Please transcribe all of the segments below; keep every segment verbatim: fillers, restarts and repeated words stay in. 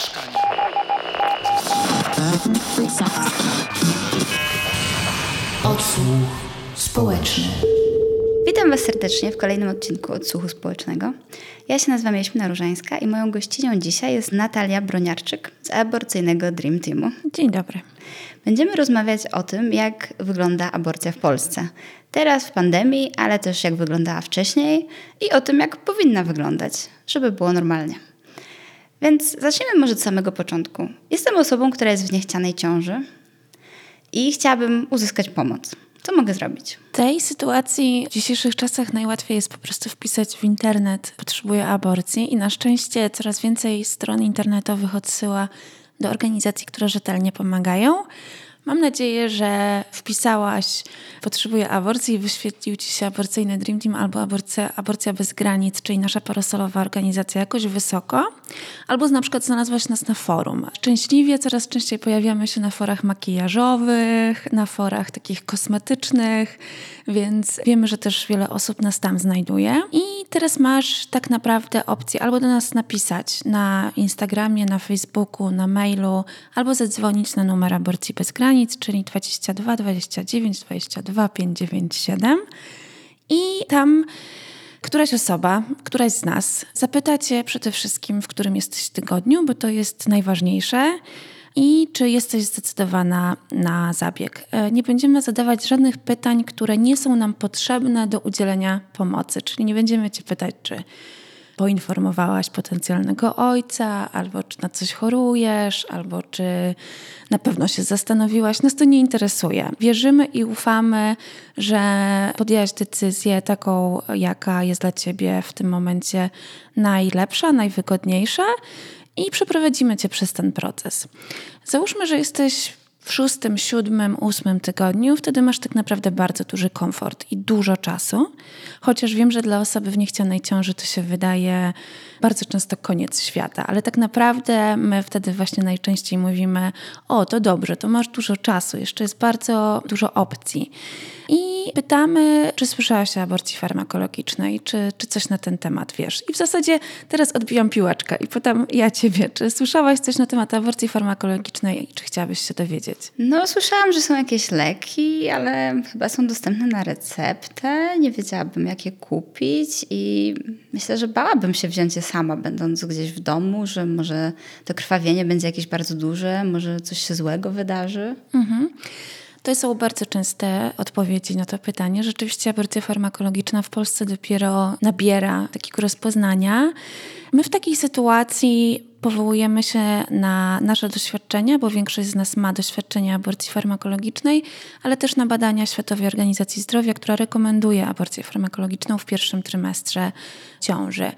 mieszkania. Odsłuch społeczny. Witam Was serdecznie w kolejnym odcinku Odsłuchu Społecznego. Ja się nazywam Jaśmina Różańska i moją gościnią dzisiaj jest Natalia Broniarczyk z aborcyjnego Dream Teamu. Dzień dobry. Będziemy rozmawiać o tym, jak wygląda aborcja w Polsce. Teraz w pandemii, ale też jak wyglądała wcześniej i o tym, jak powinna wyglądać, żeby było normalnie. Więc zacznijmy może od samego początku. Jestem osobą, która jest w niechcianej ciąży i chciałabym uzyskać pomoc. Co mogę zrobić? W tej sytuacji w dzisiejszych czasach najłatwiej jest po prostu wpisać w internet "potrzebuję aborcji" i na szczęście coraz więcej stron internetowych odsyła do organizacji, które rzetelnie pomagają. Mam nadzieję, że wpisałaś "potrzebuję aborcji" i wyświetlił Ci się aborcyjny Dream Team albo aborcja, aborcja bez granic, czyli nasza parasolowa organizacja jakoś wysoko, albo na przykład znalazłaś nas na forum. Szczęśliwie coraz częściej pojawiamy się na forach makijażowych, na forach takich kosmetycznych, więc wiemy, że też wiele osób nas tam znajduje. I teraz masz tak naprawdę opcję albo do nas napisać na Instagramie, na Facebooku, na mailu, albo zadzwonić na numer aborcji bez granic, czyli dwadzieścia dwa, dwadzieścia dziewięć, dwadzieścia dwa, pięć dziewięć siedem, i tam któraś osoba, któraś z nas zapyta Cię przede wszystkim, w którym jesteś tygodniu, bo to jest najważniejsze, i czy jesteś zdecydowana na zabieg. Nie będziemy zadawać żadnych pytań, które nie są nam potrzebne do udzielenia pomocy, czyli nie będziemy Cię pytać, czy poinformowałaś potencjalnego ojca, albo czy na coś chorujesz, albo czy na pewno się zastanowiłaś. Nas to nie interesuje. Wierzymy i ufamy, że podjęłaś decyzję taką, jaka jest dla Ciebie w tym momencie najlepsza, najwygodniejsza, i przeprowadzimy Cię przez ten proces. Załóżmy, że jesteś w szóstym, siódmym, ósmym tygodniu, wtedy masz tak naprawdę bardzo duży komfort i dużo czasu, chociaż wiem, że dla osoby w niechcianej ciąży to się wydaje bardzo często koniec świata, ale tak naprawdę my wtedy właśnie najczęściej mówimy: o, to dobrze, to masz dużo czasu, jeszcze jest bardzo dużo opcji. I pytamy, czy słyszałaś o aborcji farmakologicznej, czy, czy coś na ten temat wiesz. I w zasadzie teraz odbijam piłeczkę i pytam ja Ciebie, czy słyszałaś coś na temat aborcji farmakologicznej i czy chciałabyś się dowiedzieć? No, słyszałam, że są jakieś leki, ale chyba są dostępne na receptę. Nie wiedziałabym, jak je kupić, i myślę, że bałabym się wziąć je sama, będąc gdzieś w domu, że może to krwawienie będzie jakieś bardzo duże, może coś się złego wydarzy. Mhm. To są bardzo częste odpowiedzi na to pytanie. Rzeczywiście aborcja farmakologiczna w Polsce dopiero nabiera takiego rozpoznania. My w takiej sytuacji powołujemy się na nasze doświadczenia, bo większość z nas ma doświadczenie aborcji farmakologicznej, ale też na badania Światowej Organizacji Zdrowia, która rekomenduje aborcję farmakologiczną w pierwszym trymestrze ciąży.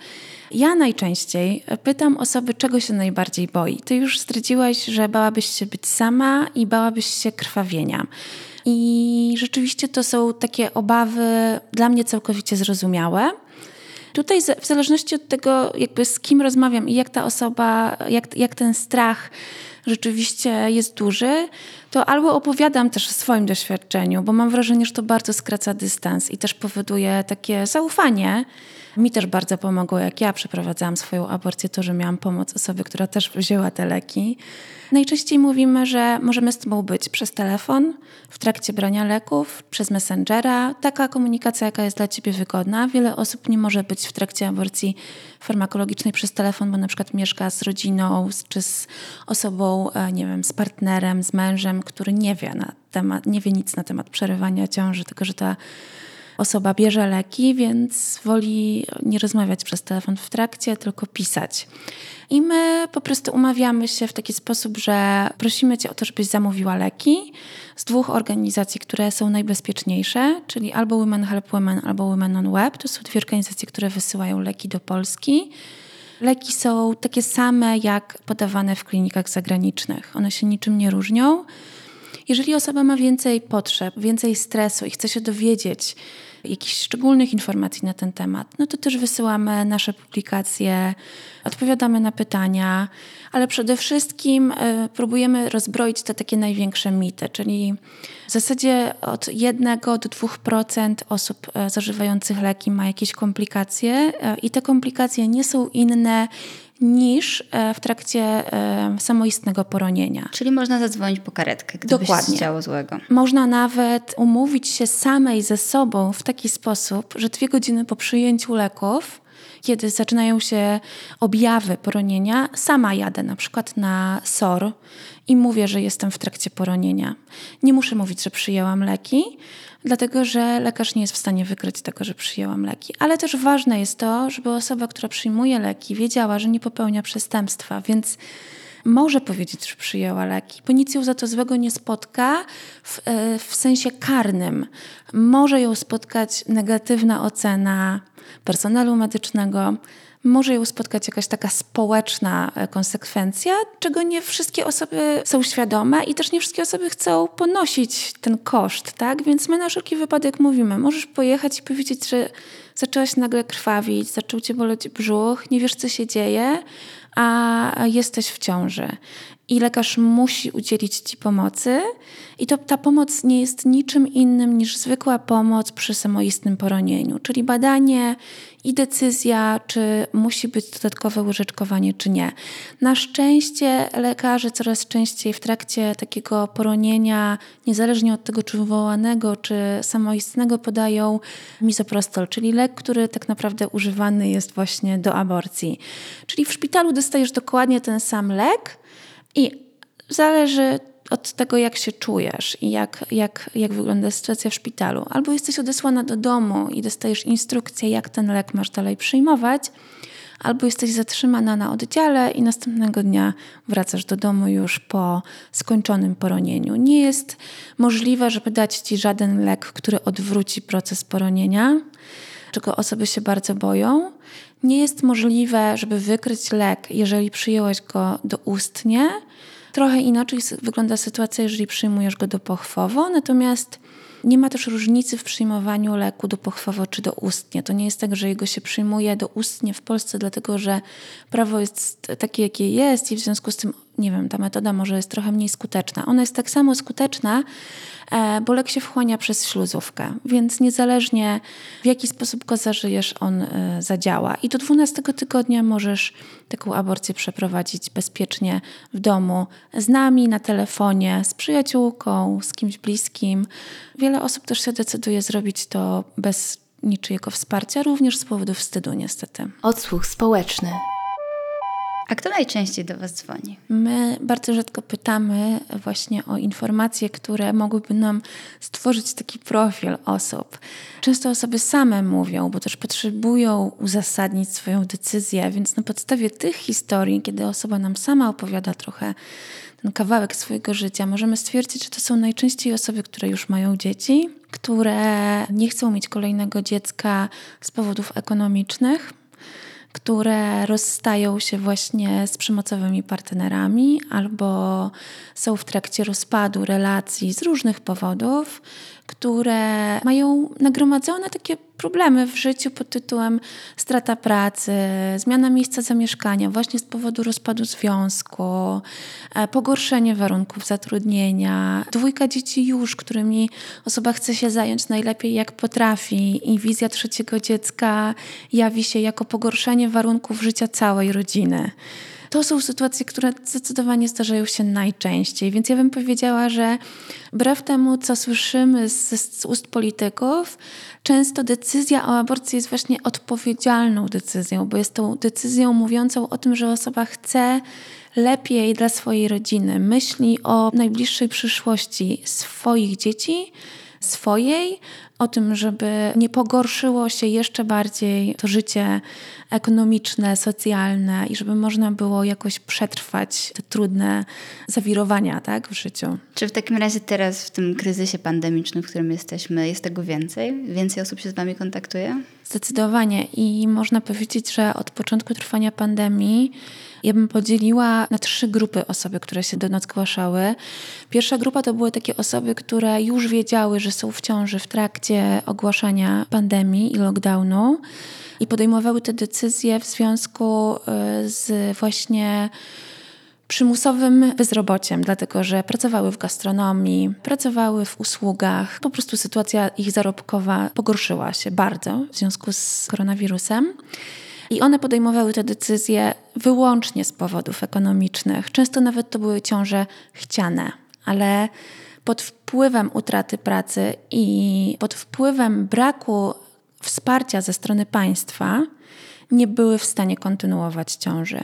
Ja najczęściej pytam osoby, czego się najbardziej boi. Ty już zdradziłaś, że bałabyś się być sama i bałabyś się krwawienia. I rzeczywiście to są takie obawy dla mnie całkowicie zrozumiałe. Tutaj w zależności od tego, jakby z kim rozmawiam i jak ta osoba, jak, jak ten strach rzeczywiście jest duży, to albo opowiadam też o swoim doświadczeniu, bo mam wrażenie, że to bardzo skraca dystans i też powoduje takie zaufanie. Mi też bardzo pomogło, jak ja przeprowadzałam swoją aborcję, to, że miałam pomoc osoby, która też wzięła te leki. Najczęściej mówimy, że możemy z tobą być przez telefon, w trakcie brania leków, przez Messengera. Taka komunikacja, jaka jest dla ciebie wygodna. Wiele osób nie może być w trakcie aborcji farmakologicznej przez telefon, bo na przykład mieszka z rodziną czy z osobą, nie wiem, z partnerem, z mężem, który nie wie na temat, nie wie nic na temat przerywania ciąży, tylko że ta osoba bierze leki, więc woli nie rozmawiać przez telefon w trakcie, tylko pisać. I my po prostu umawiamy się w taki sposób, że prosimy Cię o to, żebyś zamówiła leki z dwóch organizacji, które są najbezpieczniejsze, czyli albo Women Help Women, albo Women on Web. To są dwie organizacje, które wysyłają leki do Polski. Leki są takie same, jak podawane w klinikach zagranicznych. One się niczym nie różnią. Jeżeli osoba ma więcej potrzeb, więcej stresu i chce się dowiedzieć jakichś szczególnych informacji na ten temat, no to też wysyłamy nasze publikacje, odpowiadamy na pytania, ale przede wszystkim y, próbujemy rozbroić te takie największe mity, czyli w zasadzie od jednego do dwóch procent osób zażywających leki ma jakieś komplikacje y, i te komplikacje nie są inne niż w trakcie samoistnego poronienia. Czyli można zadzwonić po karetkę, gdyby się działo złego. Można nawet umówić się samej ze sobą w taki sposób, że dwie godziny po przyjęciu leków, kiedy zaczynają się objawy poronienia, sama jadę na przykład na S O R i mówię, że jestem w trakcie poronienia. Nie muszę mówić, że przyjęłam leki, dlatego że lekarz nie jest w stanie wykryć tego, że przyjęłam leki. Ale też ważne jest to, żeby osoba, która przyjmuje leki, wiedziała, że nie popełnia przestępstwa, więc może powiedzieć, że przyjęła leki, bo nic ją za to złego nie spotka w, w sensie karnym. Może ją spotkać negatywna ocena personelu medycznego, może ją spotkać jakaś taka społeczna konsekwencja, czego nie wszystkie osoby są świadome i też nie wszystkie osoby chcą ponosić ten koszt, tak? Więc my na wszelki wypadek mówimy, możesz pojechać i powiedzieć, że zaczęłaś nagle krwawić, zaczął cię boleć brzuch, nie wiesz, co się dzieje, a jesteś w ciąży. I lekarz musi udzielić ci pomocy i to, ta pomoc nie jest niczym innym niż zwykła pomoc przy samoistnym poronieniu, czyli badanie i decyzja, czy musi być dodatkowe łyżeczkowanie, czy nie. Na szczęście lekarze coraz częściej w trakcie takiego poronienia, niezależnie od tego, czy wywołanego, czy samoistnego, podają misoprostol, czyli lek, który tak naprawdę używany jest właśnie do aborcji. Czyli w szpitalu dostajesz dokładnie ten sam lek, i zależy od tego, jak się czujesz i jak, jak, jak wygląda sytuacja w szpitalu. Albo jesteś odesłana do domu i dostajesz instrukcję, jak ten lek masz dalej przyjmować, albo jesteś zatrzymana na oddziale i następnego dnia wracasz do domu już po skończonym poronieniu. Nie jest możliwe, żeby dać ci żaden lek, który odwróci proces poronienia, czego osoby się bardzo boją. Nie jest możliwe, żeby wykryć lek, jeżeli przyjęłaś go doustnie. Trochę inaczej wygląda sytuacja, jeżeli przyjmujesz go dopochwowo, natomiast nie ma też różnicy w przyjmowaniu leku dopochwowo czy doustnie. To nie jest tak, że jego się przyjmuje doustnie w Polsce, dlatego że prawo jest takie, jakie jest i w związku z tym, nie wiem, ta metoda może jest trochę mniej skuteczna. Ona jest tak samo skuteczna, bo lek się wchłania przez śluzówkę, więc niezależnie w jaki sposób go zażyjesz, on zadziała. I do dwunastego tygodnia możesz taką aborcję przeprowadzić bezpiecznie w domu, z nami, na telefonie, z przyjaciółką, z kimś bliskim. Wiele osób też się decyduje zrobić to bez niczyjego wsparcia, również z powodu wstydu niestety. Odsłuch społeczny. A kto najczęściej do Was dzwoni? My bardzo rzadko pytamy właśnie o informacje, które mogłyby nam stworzyć taki profil osób. Często osoby same mówią, bo też potrzebują uzasadnić swoją decyzję, więc na podstawie tych historii, kiedy osoba nam sama opowiada trochę ten kawałek swojego życia, możemy stwierdzić, że to są najczęściej osoby, które już mają dzieci, które nie chcą mieć kolejnego dziecka z powodów ekonomicznych, które rozstają się właśnie z przemocowymi partnerami albo są w trakcie rozpadu relacji z różnych powodów, które mają nagromadzone takie problemy w życiu pod tytułem strata pracy, zmiana miejsca zamieszkania właśnie z powodu rozpadu związku, pogorszenie warunków zatrudnienia, dwójka dzieci już, którymi osoba chce się zająć najlepiej jak potrafi i wizja trzeciego dziecka jawi się jako pogorszenie warunków życia całej rodziny. To są sytuacje, które zdecydowanie zdarzają się najczęściej, więc ja bym powiedziała, że wbrew temu, co słyszymy z, z ust polityków, często decyzja o aborcji jest właśnie odpowiedzialną decyzją, bo jest tą decyzją mówiącą o tym, że osoba chce lepiej dla swojej rodziny, myśli o najbliższej przyszłości swoich dzieci, swojej, o tym, żeby nie pogorszyło się jeszcze bardziej to życie ekonomiczne, socjalne i żeby można było jakoś przetrwać te trudne zawirowania, tak, w życiu. Czy w takim razie teraz w tym kryzysie pandemicznym, w którym jesteśmy, jest tego więcej? Więcej osób się z Wami kontaktuje? Zdecydowanie i można powiedzieć, że od początku trwania pandemii ja bym podzieliła na trzy grupy osoby, które się do nas zgłaszały. Pierwsza grupa to były takie osoby, które już wiedziały, że są w ciąży w trakcie ogłaszania pandemii i lockdownu i podejmowały te decyzje w związku z właśnie przymusowym bezrobociem, dlatego że pracowały w gastronomii, pracowały w usługach. Po prostu sytuacja ich zarobkowa pogorszyła się bardzo w związku z koronawirusem. I one podejmowały te decyzje wyłącznie z powodów ekonomicznych. Często nawet to były ciąże chciane, ale pod wpływem utraty pracy i pod wpływem braku wsparcia ze strony państwa nie były w stanie kontynuować ciąży.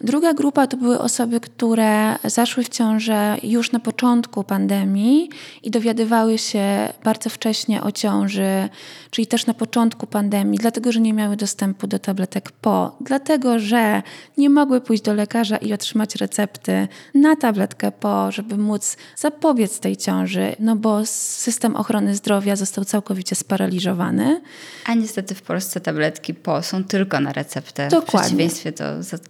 Druga grupa to były osoby, które zaszły w ciążę już na początku pandemii i dowiadywały się bardzo wcześnie o ciąży, czyli też na początku pandemii, dlatego że nie miały dostępu do tabletek po, dlatego że nie mogły pójść do lekarza i otrzymać recepty na tabletkę po, żeby móc zapobiec tej ciąży, no bo system ochrony zdrowia został całkowicie sparaliżowany. A niestety w Polsce tabletki po są tylko na receptę. Dokładnie. W przeciwieństwie do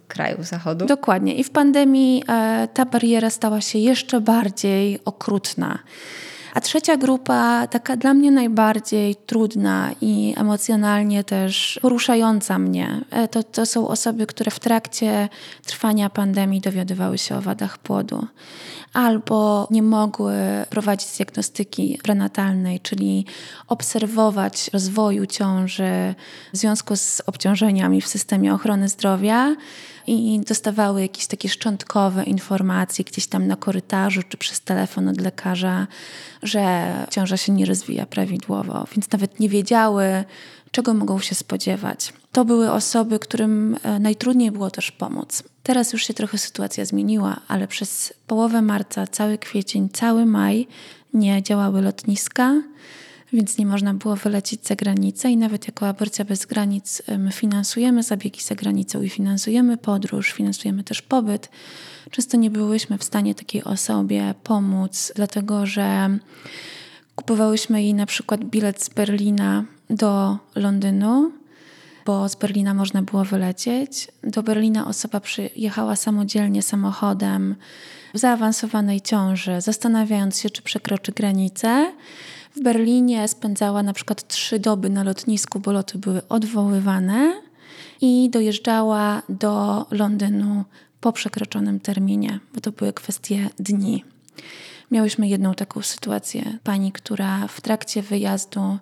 krajów zachodu. Dokładnie. I w pandemii e, ta bariera stała się jeszcze bardziej okrutna. A trzecia grupa, taka dla mnie najbardziej trudna i emocjonalnie też poruszająca mnie, e, to, to są osoby, które w trakcie trwania pandemii dowiadywały się o wadach płodu. Albo nie mogły prowadzić diagnostyki prenatalnej, czyli obserwować rozwoju ciąży w związku z obciążeniami w systemie ochrony zdrowia i dostawały jakieś takie szczątkowe informacje gdzieś tam na korytarzu czy przez telefon od lekarza, że ciąża się nie rozwija prawidłowo, więc nawet nie wiedziały, czego mogą się spodziewać. To były osoby, którym najtrudniej było też pomóc. Teraz już się trochę sytuacja zmieniła, ale przez połowę marca, cały kwiecień, cały maj nie działały lotniska, więc nie można było wylecieć za granicę i nawet jako Aborcja Bez Granic my finansujemy zabiegi za granicą i finansujemy podróż, finansujemy też pobyt. Często nie byłyśmy w stanie takiej osobie pomóc, dlatego że kupowałyśmy jej na przykład bilet z Berlina do Londynu, bo z Berlina można było wylecieć. Do Berlina osoba przyjechała samodzielnie samochodem w zaawansowanej ciąży, zastanawiając się, czy przekroczy granicę. W Berlinie spędzała na przykład trzy doby na lotnisku, bo loty były odwoływane i dojeżdżała do Londynu po przekroczonym terminie, bo to były kwestie dni. Miałyśmy jedną taką sytuację. Pani, która w trakcie wyjazdu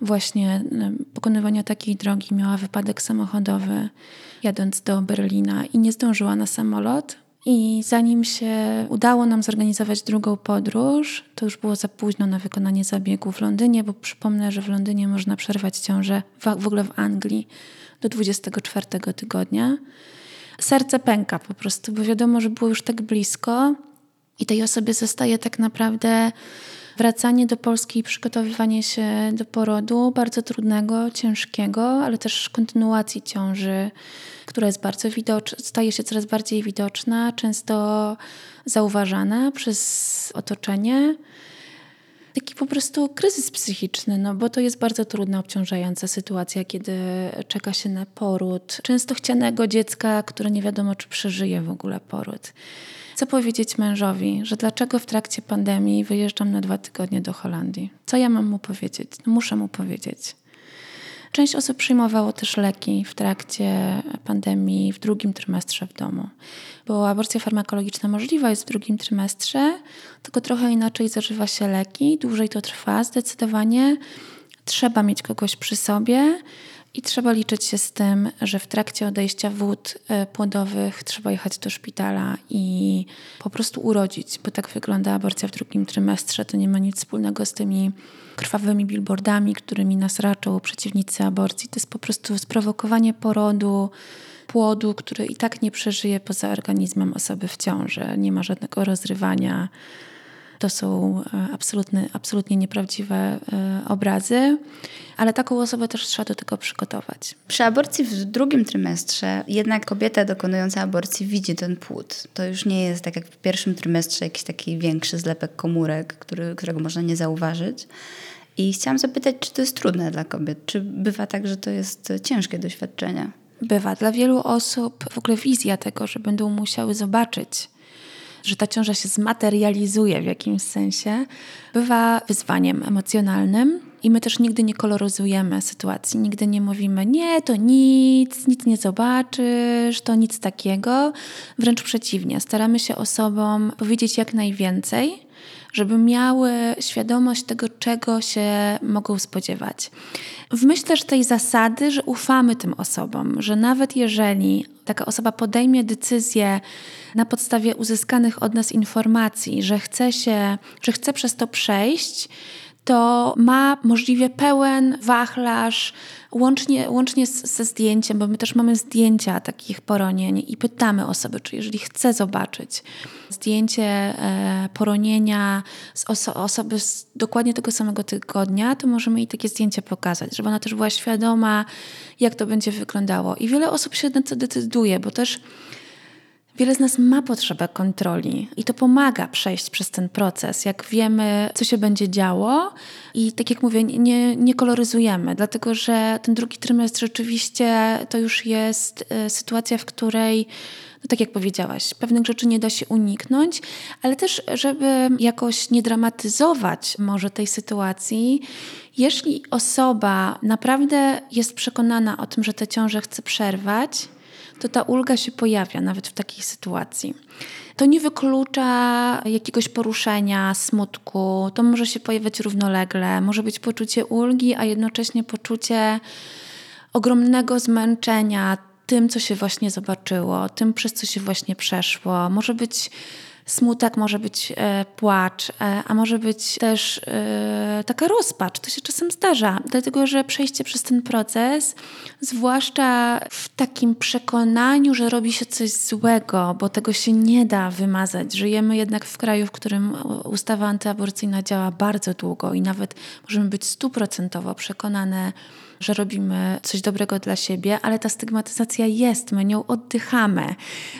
właśnie pokonywania takiej drogi miała wypadek samochodowy jadąc do Berlina i nie zdążyła na samolot. I zanim się udało nam zorganizować drugą podróż, to już było za późno na wykonanie zabiegu w Londynie, bo przypomnę, że w Londynie można przerwać ciążę, w ogóle w Anglii, do dwudziestego czwartego tygodnia. Serce pęka po prostu, bo wiadomo, że było już tak blisko i tej osobie zostaje tak naprawdę wracanie do Polski i przygotowywanie się do porodu bardzo trudnego, ciężkiego, ale też kontynuacji ciąży, która jest bardzo widoczna, staje się coraz bardziej widoczna, często zauważana przez otoczenie. Taki po prostu kryzys psychiczny, no bo to jest bardzo trudna, obciążająca sytuacja, kiedy czeka się na poród. Często chcianego dziecka, które nie wiadomo, czy przeżyje w ogóle poród. Chcę powiedzieć mężowi, że dlaczego w trakcie pandemii wyjeżdżam na dwa tygodnie do Holandii? Co ja mam mu powiedzieć? No muszę mu powiedzieć. Część osób przyjmowało też leki w trakcie pandemii w drugim trymestrze w domu, bo aborcja farmakologiczna możliwa jest w drugim trymestrze, tylko trochę inaczej zażywa się leki, dłużej to trwa zdecydowanie, trzeba mieć kogoś przy sobie i trzeba liczyć się z tym, że w trakcie odejścia wód płodowych trzeba jechać do szpitala i po prostu urodzić, bo tak wygląda aborcja w drugim trymestrze. To nie ma nic wspólnego z tymi krwawymi billboardami, którymi nas raczą przeciwnicy aborcji. To jest po prostu sprowokowanie porodu, płodu, który i tak nie przeżyje poza organizmem osoby w ciąży. Nie ma żadnego rozrywania. To są absolutne, absolutnie nieprawdziwe obrazy, ale taką osobę też trzeba do tego przygotować. Przy aborcji w drugim trymestrze jednak kobieta dokonująca aborcji widzi ten płód. To już nie jest tak jak w pierwszym trymestrze jakiś taki większy zlepek komórek, który, którego można nie zauważyć. I chciałam zapytać, czy to jest trudne dla kobiet? Czy bywa tak, że to jest ciężkie doświadczenie? Bywa. Dla wielu osób w ogóle wizja tego, że będą musiały zobaczyć, że ta ciąża się zmaterializuje w jakimś sensie, bywa wyzwaniem emocjonalnym, I my też nigdy nie koloryzujemy sytuacji, nigdy nie mówimy, nie, to nic, nic nie zobaczysz, to nic takiego. Wręcz przeciwnie, staramy się osobom powiedzieć jak najwięcej, żeby miały świadomość tego, czego się mogą spodziewać. W myśl też tej zasady, że ufamy tym osobom, że nawet jeżeli taka osoba podejmie decyzję na podstawie uzyskanych od nas informacji, że chce się, że chce przez to przejść, to ma możliwie pełen wachlarz, łącznie, łącznie ze zdjęciem, bo my też mamy zdjęcia takich poronień i pytamy osoby, czy jeżeli chce zobaczyć zdjęcie e, poronienia z oso- osoby z dokładnie tego samego tygodnia, to możemy jej takie zdjęcie pokazać, żeby ona też była świadoma, jak to będzie wyglądało. I wiele osób się na to decyduje, bo też wiele z nas ma potrzebę kontroli i to pomaga przejść przez ten proces, jak wiemy, co się będzie działo i tak jak mówię, nie, nie koloryzujemy, dlatego że ten drugi trymestr rzeczywiście to już jest y, sytuacja, w której, no tak jak powiedziałaś, pewnych rzeczy nie da się uniknąć, ale też, żeby jakoś nie dramatyzować może tej sytuacji, jeśli osoba naprawdę jest przekonana o tym, że tę ciążę chce przerwać, to ta ulga się pojawia nawet w takiej sytuacji. To nie wyklucza jakiegoś poruszenia, smutku, to może się pojawiać równolegle, może być poczucie ulgi, a jednocześnie poczucie ogromnego zmęczenia tym, co się właśnie zobaczyło, tym, przez co się właśnie przeszło. Może być smutek, może być e, płacz, e, a może być też e, taka rozpacz. To się czasem zdarza, dlatego że przejście przez ten proces, zwłaszcza w takim przekonaniu, że robi się coś złego, bo tego się nie da wymazać. Żyjemy jednak w kraju, w którym ustawa antyaborcyjna działa bardzo długo i nawet możemy być stuprocentowo przekonane, że robimy coś dobrego dla siebie, ale ta stygmatyzacja jest, my nią oddychamy.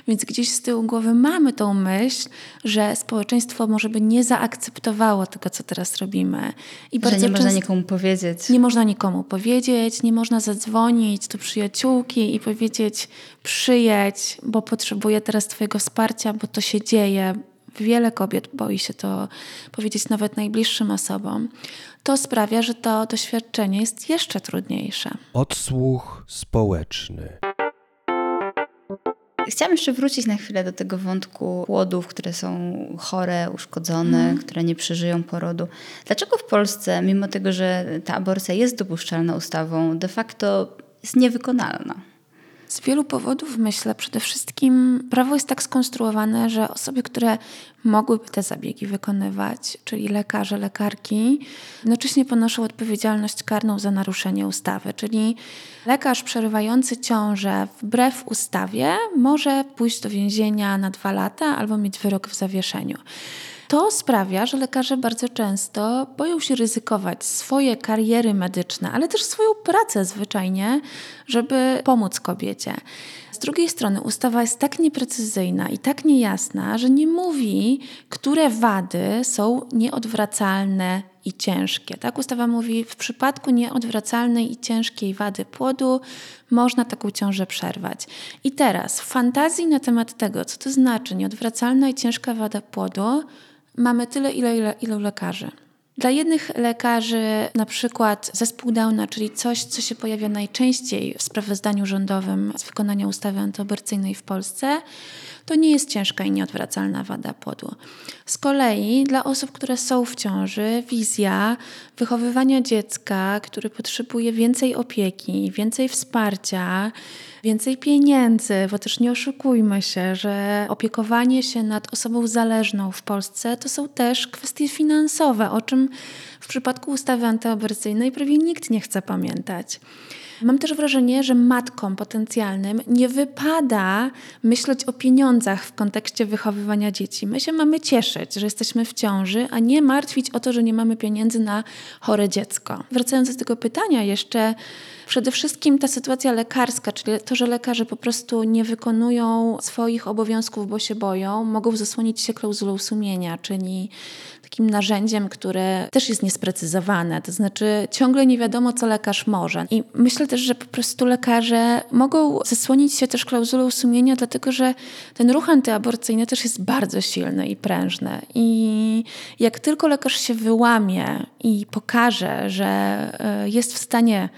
Więc gdzieś z tyłu głowy mamy tą myśl, że społeczeństwo może by nie zaakceptowało tego, co teraz robimy. I bardzo że nie można nikomu powiedzieć. Nie można nikomu powiedzieć, nie można zadzwonić do przyjaciółki i powiedzieć przyjedź, bo potrzebuję teraz twojego wsparcia, bo to się dzieje. Wiele kobiet boi się to powiedzieć nawet najbliższym osobom. To sprawia, że to doświadczenie jest jeszcze trudniejsze. Odsłuch społeczny. Chciałam jeszcze wrócić na chwilę do tego wątku płodów, które są chore, uszkodzone, mm. które nie przeżyją porodu. Dlaczego w Polsce, mimo tego, że ta aborcja jest dopuszczalna ustawą, de facto jest niewykonalna? Z wielu powodów myślę. Przede wszystkim prawo jest tak skonstruowane, że osoby, które mogłyby te zabiegi wykonywać, czyli lekarze, lekarki, jednocześnie ponoszą odpowiedzialność karną za naruszenie ustawy. Czyli lekarz przerywający ciążę wbrew ustawie może pójść do więzienia na dwa lata albo mieć wyrok w zawieszeniu. To sprawia, że lekarze bardzo często boją się ryzykować swoje kariery medyczne, ale też swoją pracę zwyczajnie, żeby pomóc kobiecie. Z drugiej strony ustawa jest tak nieprecyzyjna i tak niejasna, że nie mówi, które wady są nieodwracalne i ciężkie. Tak? Ustawa mówi, w przypadku nieodwracalnej i ciężkiej wady płodu można taką ciążę przerwać. I teraz w fantazji na temat tego, co to znaczy nieodwracalna i ciężka wada płodu, mamy tyle, ile, ile, ilu lekarzy. Dla jednych lekarzy na przykład zespół Downa, czyli coś, co się pojawia najczęściej w sprawozdaniu rządowym z wykonania ustawy antyaborcyjnej w Polsce, to nie jest ciężka i nieodwracalna wada płodu. Z kolei dla osób, które są w ciąży, wizja wychowywania dziecka, które potrzebuje więcej opieki, więcej wsparcia, więcej pieniędzy, bo też nie oszukujmy się, że opiekowanie się nad osobą zależną w Polsce to są też kwestie finansowe, o czym w przypadku ustawy antyaborcyjnej prawie nikt nie chce pamiętać. Mam też wrażenie, że matkom potencjalnym nie wypada myśleć o pieniądzach w kontekście wychowywania dzieci. My się mamy cieszyć, że jesteśmy w ciąży, a nie martwić o to, że nie mamy pieniędzy na chore dziecko. Wracając do tego pytania jeszcze, przede wszystkim ta sytuacja lekarska, czyli to, że lekarze po prostu nie wykonują swoich obowiązków, bo się boją, mogą zasłonić się klauzulą sumienia, czyli takim narzędziem, które też jest niesprecyzowane. To znaczy ciągle nie wiadomo, co lekarz może. I myślę też, że po prostu lekarze mogą zasłonić się też klauzulą sumienia, dlatego że ten ruch antyaborcyjny też jest bardzo silny i prężny. I jak tylko lekarz się wyłamie i pokaże, że jest w stanie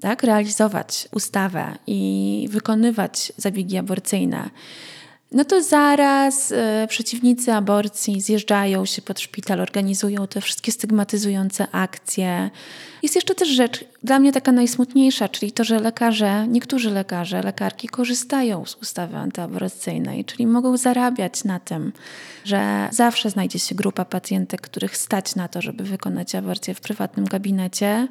tak, realizować ustawę i wykonywać zabiegi aborcyjne, no to zaraz y, przeciwnicy aborcji zjeżdżają się pod szpital, organizują te wszystkie stygmatyzujące akcje. Jest jeszcze też rzecz dla mnie taka najsmutniejsza, czyli to, że lekarze, niektórzy lekarze, lekarki korzystają z ustawy antyaborcyjnej, czyli mogą zarabiać na tym, że zawsze znajdzie się grupa pacjentek, których stać na to, żeby wykonać aborcję w prywatnym gabinecie.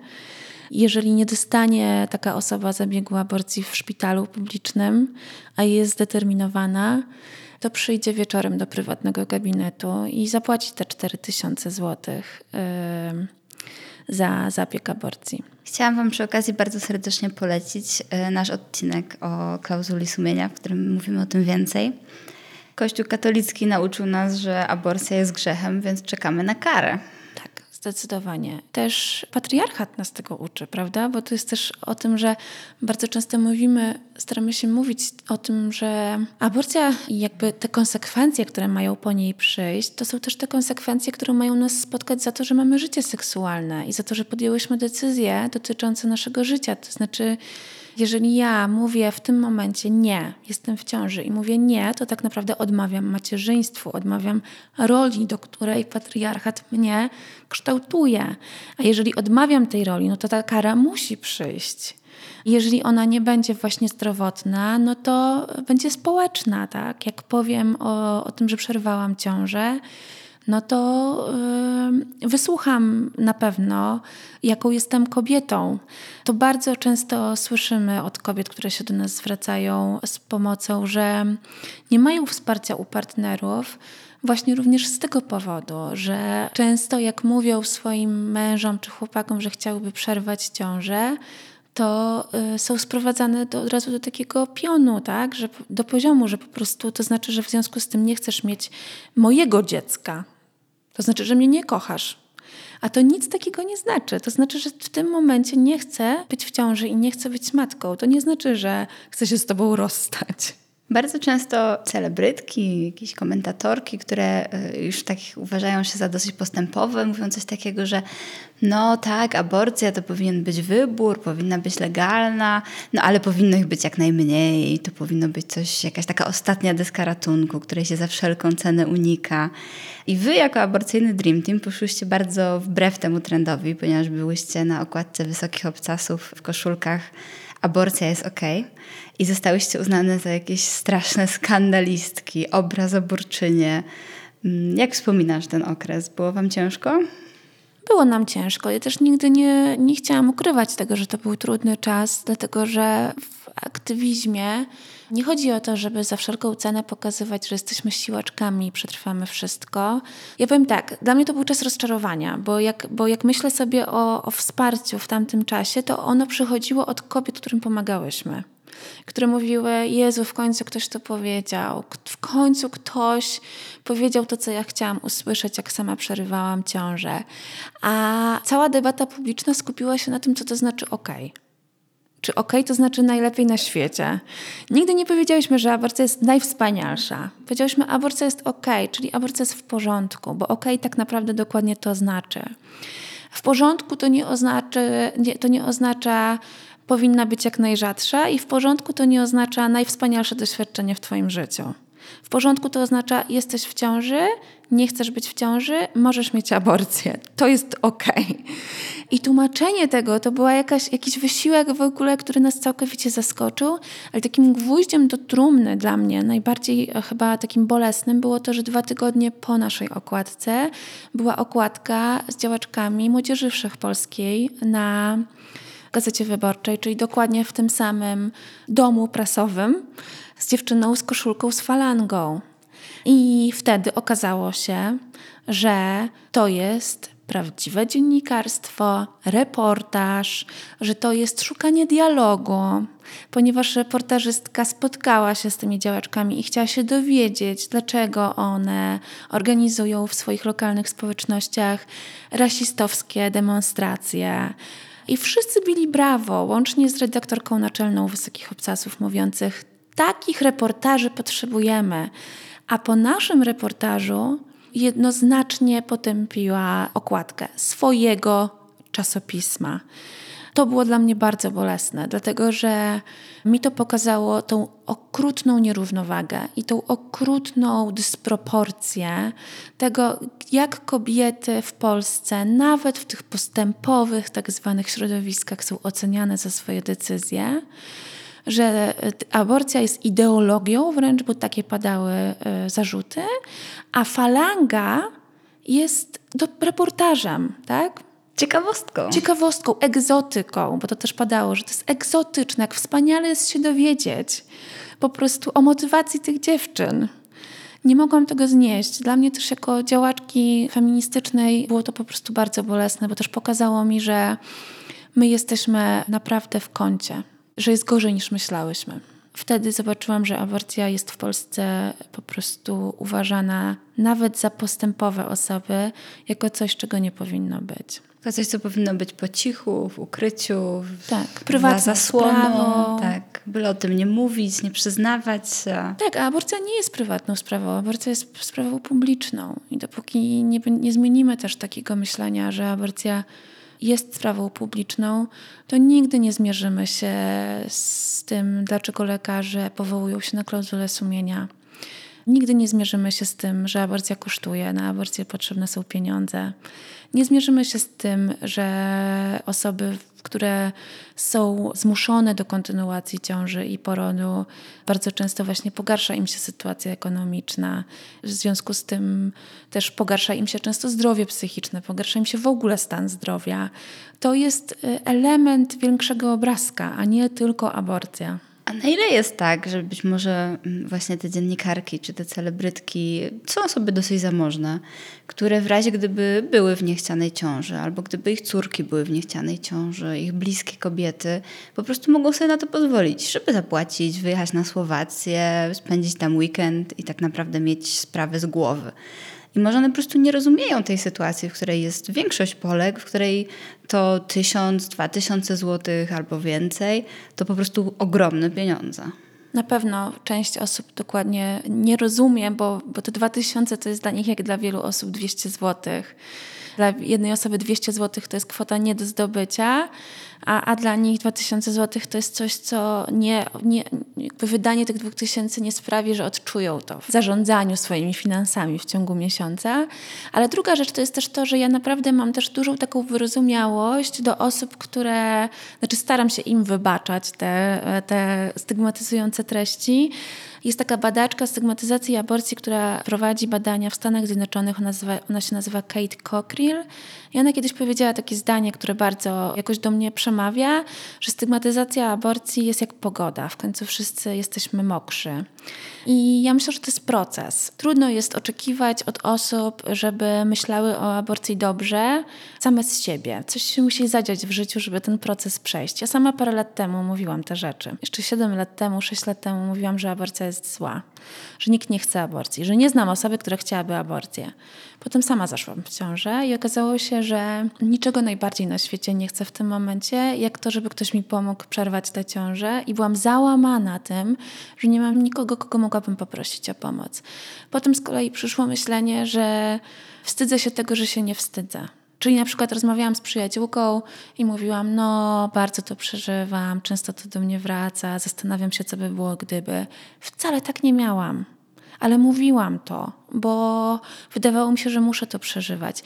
Jeżeli nie dostanie taka osoba zabiegu aborcji w szpitalu publicznym, a jest zdeterminowana, to przyjdzie wieczorem do prywatnego gabinetu i zapłaci te cztery tysiące złotych yy, za zabieg aborcji. Chciałam wam przy okazji bardzo serdecznie polecić nasz odcinek o klauzuli sumienia, w którym mówimy o tym więcej. Kościół katolicki nauczył nas, że aborcja jest grzechem, więc czekamy na karę. Zdecydowanie. Też patriarchat nas tego uczy, prawda? Bo to jest też o tym, że bardzo często mówimy, staramy się mówić o tym, że aborcja i jakby te konsekwencje, które mają po niej przyjść, to są też te konsekwencje, które mają nas spotkać za to, że mamy życie seksualne i za to, że podjęłyśmy decyzje dotyczące naszego życia. To znaczy, jeżeli ja mówię w tym momencie nie, jestem w ciąży i mówię nie, to tak naprawdę odmawiam macierzyństwu, odmawiam roli, do której patriarchat mnie kształtuje. A jeżeli odmawiam tej roli, no to ta kara musi przyjść. Jeżeli ona nie będzie właśnie zdrowotna, no to będzie społeczna, tak? Jak powiem o, o tym, że przerwałam ciążę, no to yy, wysłucham na pewno, jaką jestem kobietą. To bardzo często słyszymy od kobiet, które się do nas zwracają z pomocą, że nie mają wsparcia u partnerów, właśnie również z tego powodu, że często jak mówią swoim mężom czy chłopakom, że chciałyby przerwać ciążę, to y, są sprowadzane do, od razu do takiego pionu, tak? Że, do poziomu, że po prostu to znaczy, że w związku z tym nie chcesz mieć mojego dziecka. To znaczy, że mnie nie kochasz. A to nic takiego nie znaczy. To znaczy, że w tym momencie nie chcę być w ciąży i nie chcę być matką. To nie znaczy, że chcę się z tobą rozstać. Bardzo często celebrytki, jakieś komentatorki, które już tak uważają się za dosyć postępowe, mówią coś takiego, że no tak, aborcja to powinien być wybór, powinna być legalna, no ale powinno ich być jak najmniej, to powinno być coś, jakaś taka ostatnia deska ratunku, której się za wszelką cenę unika. I wy jako aborcyjny Dream Team poszłyście bardzo wbrew temu trendowi, ponieważ byłyście na okładce Wysokich Obcasów w koszulkach Aborcja jest okej. I zostałyście uznane za jakieś straszne skandalistki, obrazoburczynie. Jak wspominasz ten okres? Było wam ciężko? Było nam ciężko. Ja też nigdy nie, nie chciałam ukrywać tego, że to był trudny czas, dlatego że w aktywizmie nie chodzi o to, żeby za wszelką cenę pokazywać, że jesteśmy siłaczkami i przetrwamy wszystko. Ja powiem tak, dla mnie to był czas rozczarowania, bo jak, bo jak myślę sobie o, o wsparciu w tamtym czasie, to ono przychodziło od kobiet, którym pomagałyśmy. Które mówiły, Jezu, w końcu ktoś to powiedział, w końcu ktoś powiedział to, co ja chciałam usłyszeć, jak sama przerywałam ciążę. A cała debata publiczna skupiła się na tym, co to znaczy okej. Czy okej to znaczy najlepiej na świecie? Nigdy nie powiedziałyśmy, że aborcja jest najwspanialsza. Powiedziałyśmy, aborcja jest okej, czyli aborcja jest w porządku, bo okej tak naprawdę dokładnie to znaczy. W porządku to nie oznaczy, nie, to nie oznacza powinna być jak najrzadsza i w porządku to nie oznacza najwspanialsze doświadczenie w twoim życiu. W porządku to oznacza jesteś w ciąży, nie chcesz być w ciąży, możesz mieć aborcję. To jest okej. Okay. I tłumaczenie tego to był jakiś wysiłek w ogóle, który nas całkowicie zaskoczył, ale takim gwoździem do trumny dla mnie, najbardziej chyba takim bolesnym było to, że dwa tygodnie po naszej okładce była okładka z działaczkami Młodzieży Wszechpolskiej na Gazecie Wyborczej, czyli dokładnie w tym samym domu prasowym z dziewczyną z koszulką z falangą. I wtedy okazało się, że to jest prawdziwe dziennikarstwo, reportaż, że to jest szukanie dialogu, ponieważ reportażystka spotkała się z tymi działaczkami i chciała się dowiedzieć, dlaczego one organizują w swoich lokalnych społecznościach rasistowskie demonstracje, I wszyscy bili brawo, łącznie z redaktorką naczelną Wysokich Obcasów, mówiących: takich reportaży potrzebujemy. A po naszym reportażu jednoznacznie potępiła okładkę swojego czasopisma. To było dla mnie bardzo bolesne, dlatego że mi to pokazało tą okrutną nierównowagę i tą okrutną dysproporcję tego, jak kobiety w Polsce, nawet w tych postępowych tak zwanych środowiskach, są oceniane za swoje decyzje, że aborcja jest ideologią wręcz, bo takie padały zarzuty, a falanga jest do reportażem, tak? Ciekawostką. Ciekawostką, egzotyką, bo to też padało, że to jest egzotyczne, jak wspaniale jest się dowiedzieć po prostu o motywacji tych dziewczyn. Nie mogłam tego znieść. Dla mnie też jako działaczki feministycznej było to po prostu bardzo bolesne, bo też pokazało mi, że my jesteśmy naprawdę w kącie, że jest gorzej niż myślałyśmy. Wtedy zobaczyłam, że aborcja jest w Polsce po prostu uważana nawet za postępowe osoby jako coś, czego nie powinno być. To coś, co powinno być po cichu, w ukryciu, tak, prywatną zasłoną. Tak, byle o tym nie mówić, nie przyznawać się. Tak, a aborcja nie jest prywatną sprawą, aborcja jest sprawą publiczną. I dopóki nie, nie zmienimy też takiego myślenia, że aborcja jest sprawą publiczną, to nigdy nie zmierzymy się z tym, dlaczego lekarze powołują się na klauzulę sumienia. Nigdy nie zmierzymy się z tym, że aborcja kosztuje, na aborcję potrzebne są pieniądze. Nie zmierzymy się z tym, że osoby, które są zmuszone do kontynuacji ciąży i porodu, bardzo często właśnie pogarsza im się sytuacja ekonomiczna. W związku z tym też pogarsza im się często zdrowie psychiczne, pogarsza im się w ogóle stan zdrowia. To jest element większego obrazka, a nie tylko aborcja. A na ile jest tak, że być może właśnie te dziennikarki czy te celebrytki są osoby dosyć zamożne, które w razie gdyby były w niechcianej ciąży albo gdyby ich córki były w niechcianej ciąży, ich bliskie kobiety po prostu mogą sobie na to pozwolić, żeby zapłacić, wyjechać na Słowację, spędzić tam weekend i tak naprawdę mieć sprawy z głowy. I może one po prostu nie rozumieją tej sytuacji, w której jest większość Polek, w której to tysiąc, dwa tysiące złotych albo więcej, to po prostu ogromne pieniądze. Na pewno część osób dokładnie nie rozumie, bo, bo te dwa tysiące to jest dla nich jak dla wielu osób dwieście złotych. Dla jednej osoby dwieście złotych to jest kwota nie do zdobycia, a, a dla nich dwa tysiące złotych to jest coś, co nie, nie, jakby wydanie tych dwóch tysięcy nie sprawi, że odczują to w zarządzaniu swoimi finansami w ciągu miesiąca. Ale druga rzecz to jest też to, że ja naprawdę mam też dużą taką wyrozumiałość do osób, które, znaczy staram się im wybaczać te, te stygmatyzujące treści. Jest taka badaczka stygmatyzacji i aborcji, która prowadzi badania w Stanach Zjednoczonych. Ona, nazywa, ona się nazywa Kate Cockrill. I ona kiedyś powiedziała takie zdanie, które bardzo jakoś do mnie przemawia, że stygmatyzacja aborcji jest jak pogoda. W końcu wszyscy jesteśmy mokrzy. I ja myślę, że to jest proces. Trudno jest oczekiwać od osób, żeby myślały o aborcji dobrze, same z siebie. Coś się musi zadziać w życiu, żeby ten proces przejść. Ja sama parę lat temu mówiłam te rzeczy. Jeszcze siedem lat temu, sześć lat temu mówiłam, że aborcja jest zła, że nikt nie chce aborcji, że nie znam osoby, która chciałaby aborcję. Potem sama zaszłam w ciążę i okazało się, że niczego najbardziej na świecie nie chcę w tym momencie, jak to, żeby ktoś mi pomógł przerwać tę ciążę, i byłam załamana tym, że nie mam nikogo, kogo mogłabym poprosić o pomoc. Potem z kolei przyszło myślenie, że wstydzę się tego, że się nie wstydzę. Czyli na przykład rozmawiałam z przyjaciółką i mówiłam: no, bardzo to przeżywam, często to do mnie wraca, zastanawiam się, co by było, gdyby. Wcale tak nie miałam, ale mówiłam to, bo wydawało mi się, że muszę to przeżywać.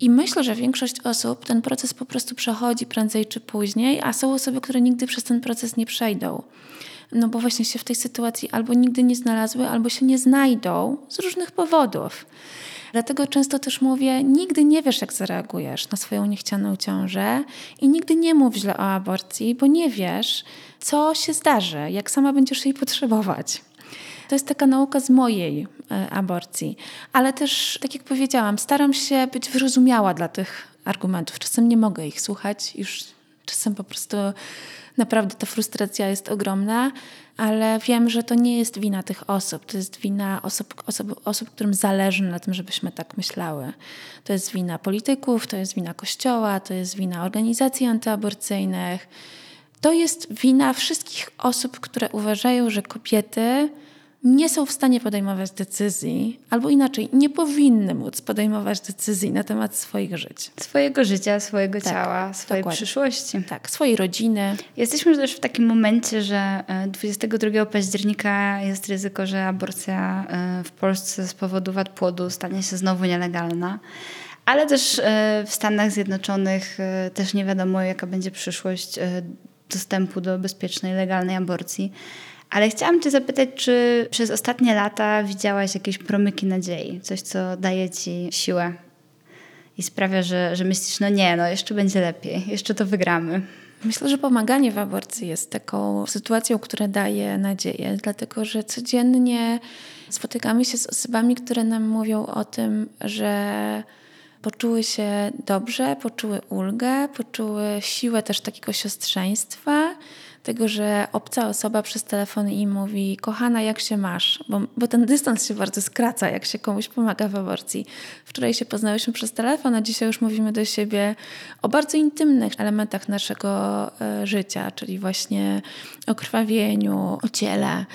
I myślę, że większość osób ten proces po prostu przechodzi prędzej czy później, a są osoby, które nigdy przez ten proces nie przejdą. No bo właśnie się w tej sytuacji albo nigdy nie znalazły, albo się nie znajdą z różnych powodów. Dlatego często też mówię: nigdy nie wiesz, jak zareagujesz na swoją niechcianą ciążę i nigdy nie mów źle o aborcji, bo nie wiesz, co się zdarzy, jak sama będziesz jej potrzebować. To jest taka nauka z mojej aborcji. Ale też, tak jak powiedziałam, staram się być wyrozumiała dla tych argumentów. Czasem nie mogę ich słuchać, już Czasem po prostu naprawdę ta frustracja jest ogromna, ale wiem, że to nie jest wina tych osób. To jest wina osób, osób, osób, którym zależy na tym, żebyśmy tak myślały. To jest wina polityków, to jest wina Kościoła, to jest wina organizacji antyaborcyjnych. To jest wina wszystkich osób, które uważają, że kobiety nie są w stanie podejmować decyzji, albo inaczej, nie powinny móc podejmować decyzji na temat swoich żyć. Swojego życia, swojego tak, ciała, swojej dokładnie. Przyszłości. Tak, swojej rodziny. Jesteśmy też w takim momencie, że dwudziestego drugiego października jest ryzyko, że aborcja w Polsce z powodu wad płodu stanie się znowu nielegalna. Ale też w Stanach Zjednoczonych też nie wiadomo, jaka będzie przyszłość dostępu do bezpiecznej, legalnej aborcji. Ale chciałam cię zapytać, czy przez ostatnie lata widziałaś jakieś promyki nadziei? Coś, co daje ci siłę i sprawia, że, że myślisz, no nie, no jeszcze będzie lepiej, jeszcze to wygramy. Myślę, że pomaganie w aborcji jest taką sytuacją, która daje nadzieję, dlatego że codziennie spotykamy się z osobami, które nam mówią o tym, że poczuły się dobrze, poczuły ulgę, poczuły siłę też takiego siostrzeństwa, tego, że obca osoba przez telefon im mówi: kochana, jak się masz? Bo, bo ten dystans się bardzo skraca, jak się komuś pomaga w aborcji. Wczoraj się poznałyśmy przez telefon, a dzisiaj już mówimy do siebie o bardzo intymnych elementach naszego y, życia, czyli właśnie o krwawieniu, o ciele.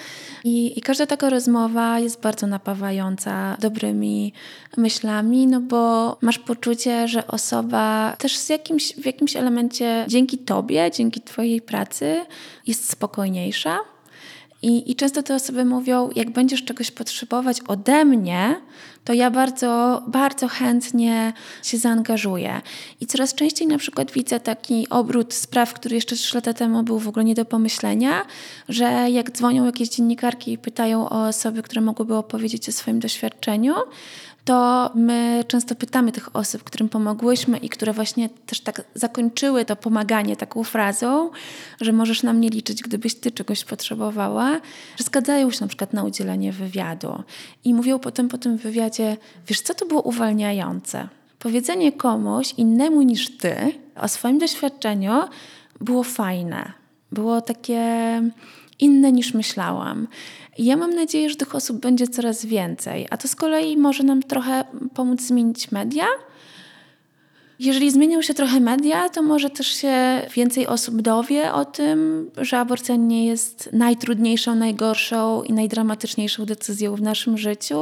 I, I każda taka rozmowa jest bardzo napawająca dobrymi myślami, no bo masz poczucie, że osoba też z jakimś, w jakimś elemencie dzięki tobie, dzięki twojej pracy jest spokojniejsza. I, I często te osoby mówią: jak będziesz czegoś potrzebować ode mnie, to ja bardzo, bardzo chętnie się zaangażuję. I coraz częściej na przykład widzę taki obrót spraw, który jeszcze trzy lata temu był w ogóle nie do pomyślenia, że jak dzwonią jakieś dziennikarki i pytają o osoby, które mogłyby opowiedzieć o swoim doświadczeniu, to my często pytamy tych osób, którym pomogłyśmy i które właśnie też tak zakończyły to pomaganie taką frazą, że możesz na mnie liczyć, gdybyś ty czegoś potrzebowała, że zgadzają się na przykład na udzielenie wywiadu i mówią potem po tym wywiadzie: wiesz co, to było uwalniające. Powiedzenie komuś innemu niż ty o swoim doświadczeniu było fajne, było takie inne niż myślałam. I ja mam nadzieję, że tych osób będzie coraz więcej, a to z kolei może nam trochę pomóc zmienić media. Jeżeli zmienią się trochę media, to może też się więcej osób dowie o tym, że aborcja nie jest najtrudniejszą, najgorszą i najdramatyczniejszą decyzją w naszym życiu.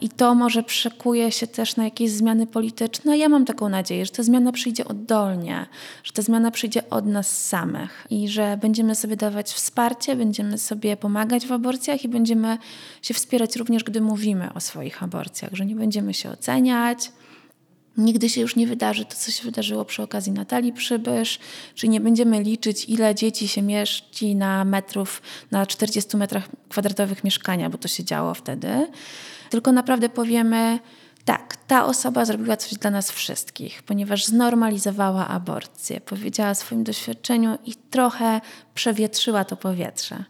I to może przekuje się też na jakieś zmiany polityczne. Ja mam taką nadzieję, że ta zmiana przyjdzie oddolnie, że ta zmiana przyjdzie od nas samych i że będziemy sobie dawać wsparcie, będziemy sobie pomagać w aborcjach i będziemy się wspierać również, gdy mówimy o swoich aborcjach, że nie będziemy się oceniać. Nigdy się już nie wydarzy to, co się wydarzyło przy okazji Natalii Przybysz, czyli nie będziemy liczyć, ile dzieci się mieści na metrów, na czterdziestu metrach kwadratowych mieszkania, bo to się działo wtedy. Tylko naprawdę powiemy: tak, ta osoba zrobiła coś dla nas wszystkich, ponieważ znormalizowała aborcję, powiedziała o swoim doświadczeniu i trochę przewietrzyła to powietrze.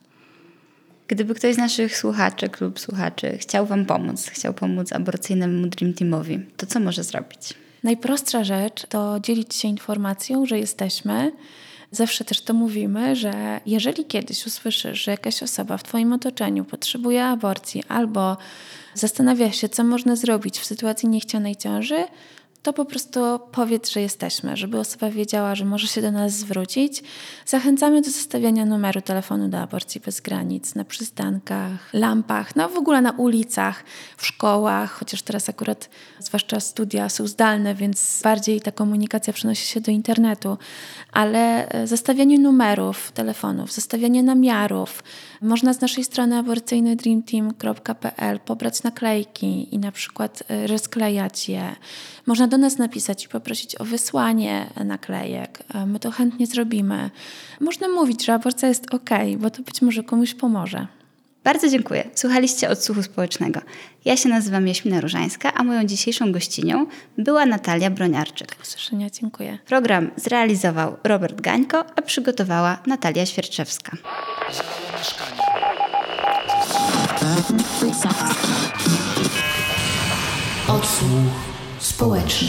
Gdyby ktoś z naszych słuchaczek lub słuchaczy chciał wam pomóc, chciał pomóc aborcyjnemu Dream Teamowi, to co może zrobić? Najprostsza rzecz to dzielić się informacją, że jesteśmy. Zawsze też to mówimy, że jeżeli kiedyś usłyszysz, że jakaś osoba w twoim otoczeniu potrzebuje aborcji albo zastanawia się, co można zrobić w sytuacji niechcianej ciąży, to po prostu powiedz, że jesteśmy, żeby osoba wiedziała, że może się do nas zwrócić. Zachęcamy do zostawiania numeru telefonu do Aborcji Bez Granic na przystankach, lampach, no w ogóle na ulicach, w szkołach, chociaż teraz akurat zwłaszcza studia są zdalne, więc bardziej ta komunikacja przenosi się do internetu, ale zostawianie numerów telefonów, zostawianie namiarów. Można z naszej strony aborcyjny dream team kropka p l pobrać naklejki i na przykład rozklejać je. Można do nas napisać i poprosić o wysłanie naklejek. My to chętnie zrobimy. Można mówić, że aborcja jest okej, bo to być może komuś pomoże. Bardzo dziękuję. Słuchaliście Odsłuchu Społecznego. Ja się nazywam Jaśmina Różańska, a moją dzisiejszą gościnią była Natalia Broniarczyk. Do usłyszenia, dziękuję. Program zrealizował Robert Gańko, a przygotowała Natalia Świerczewska. Odsłuch społeczny.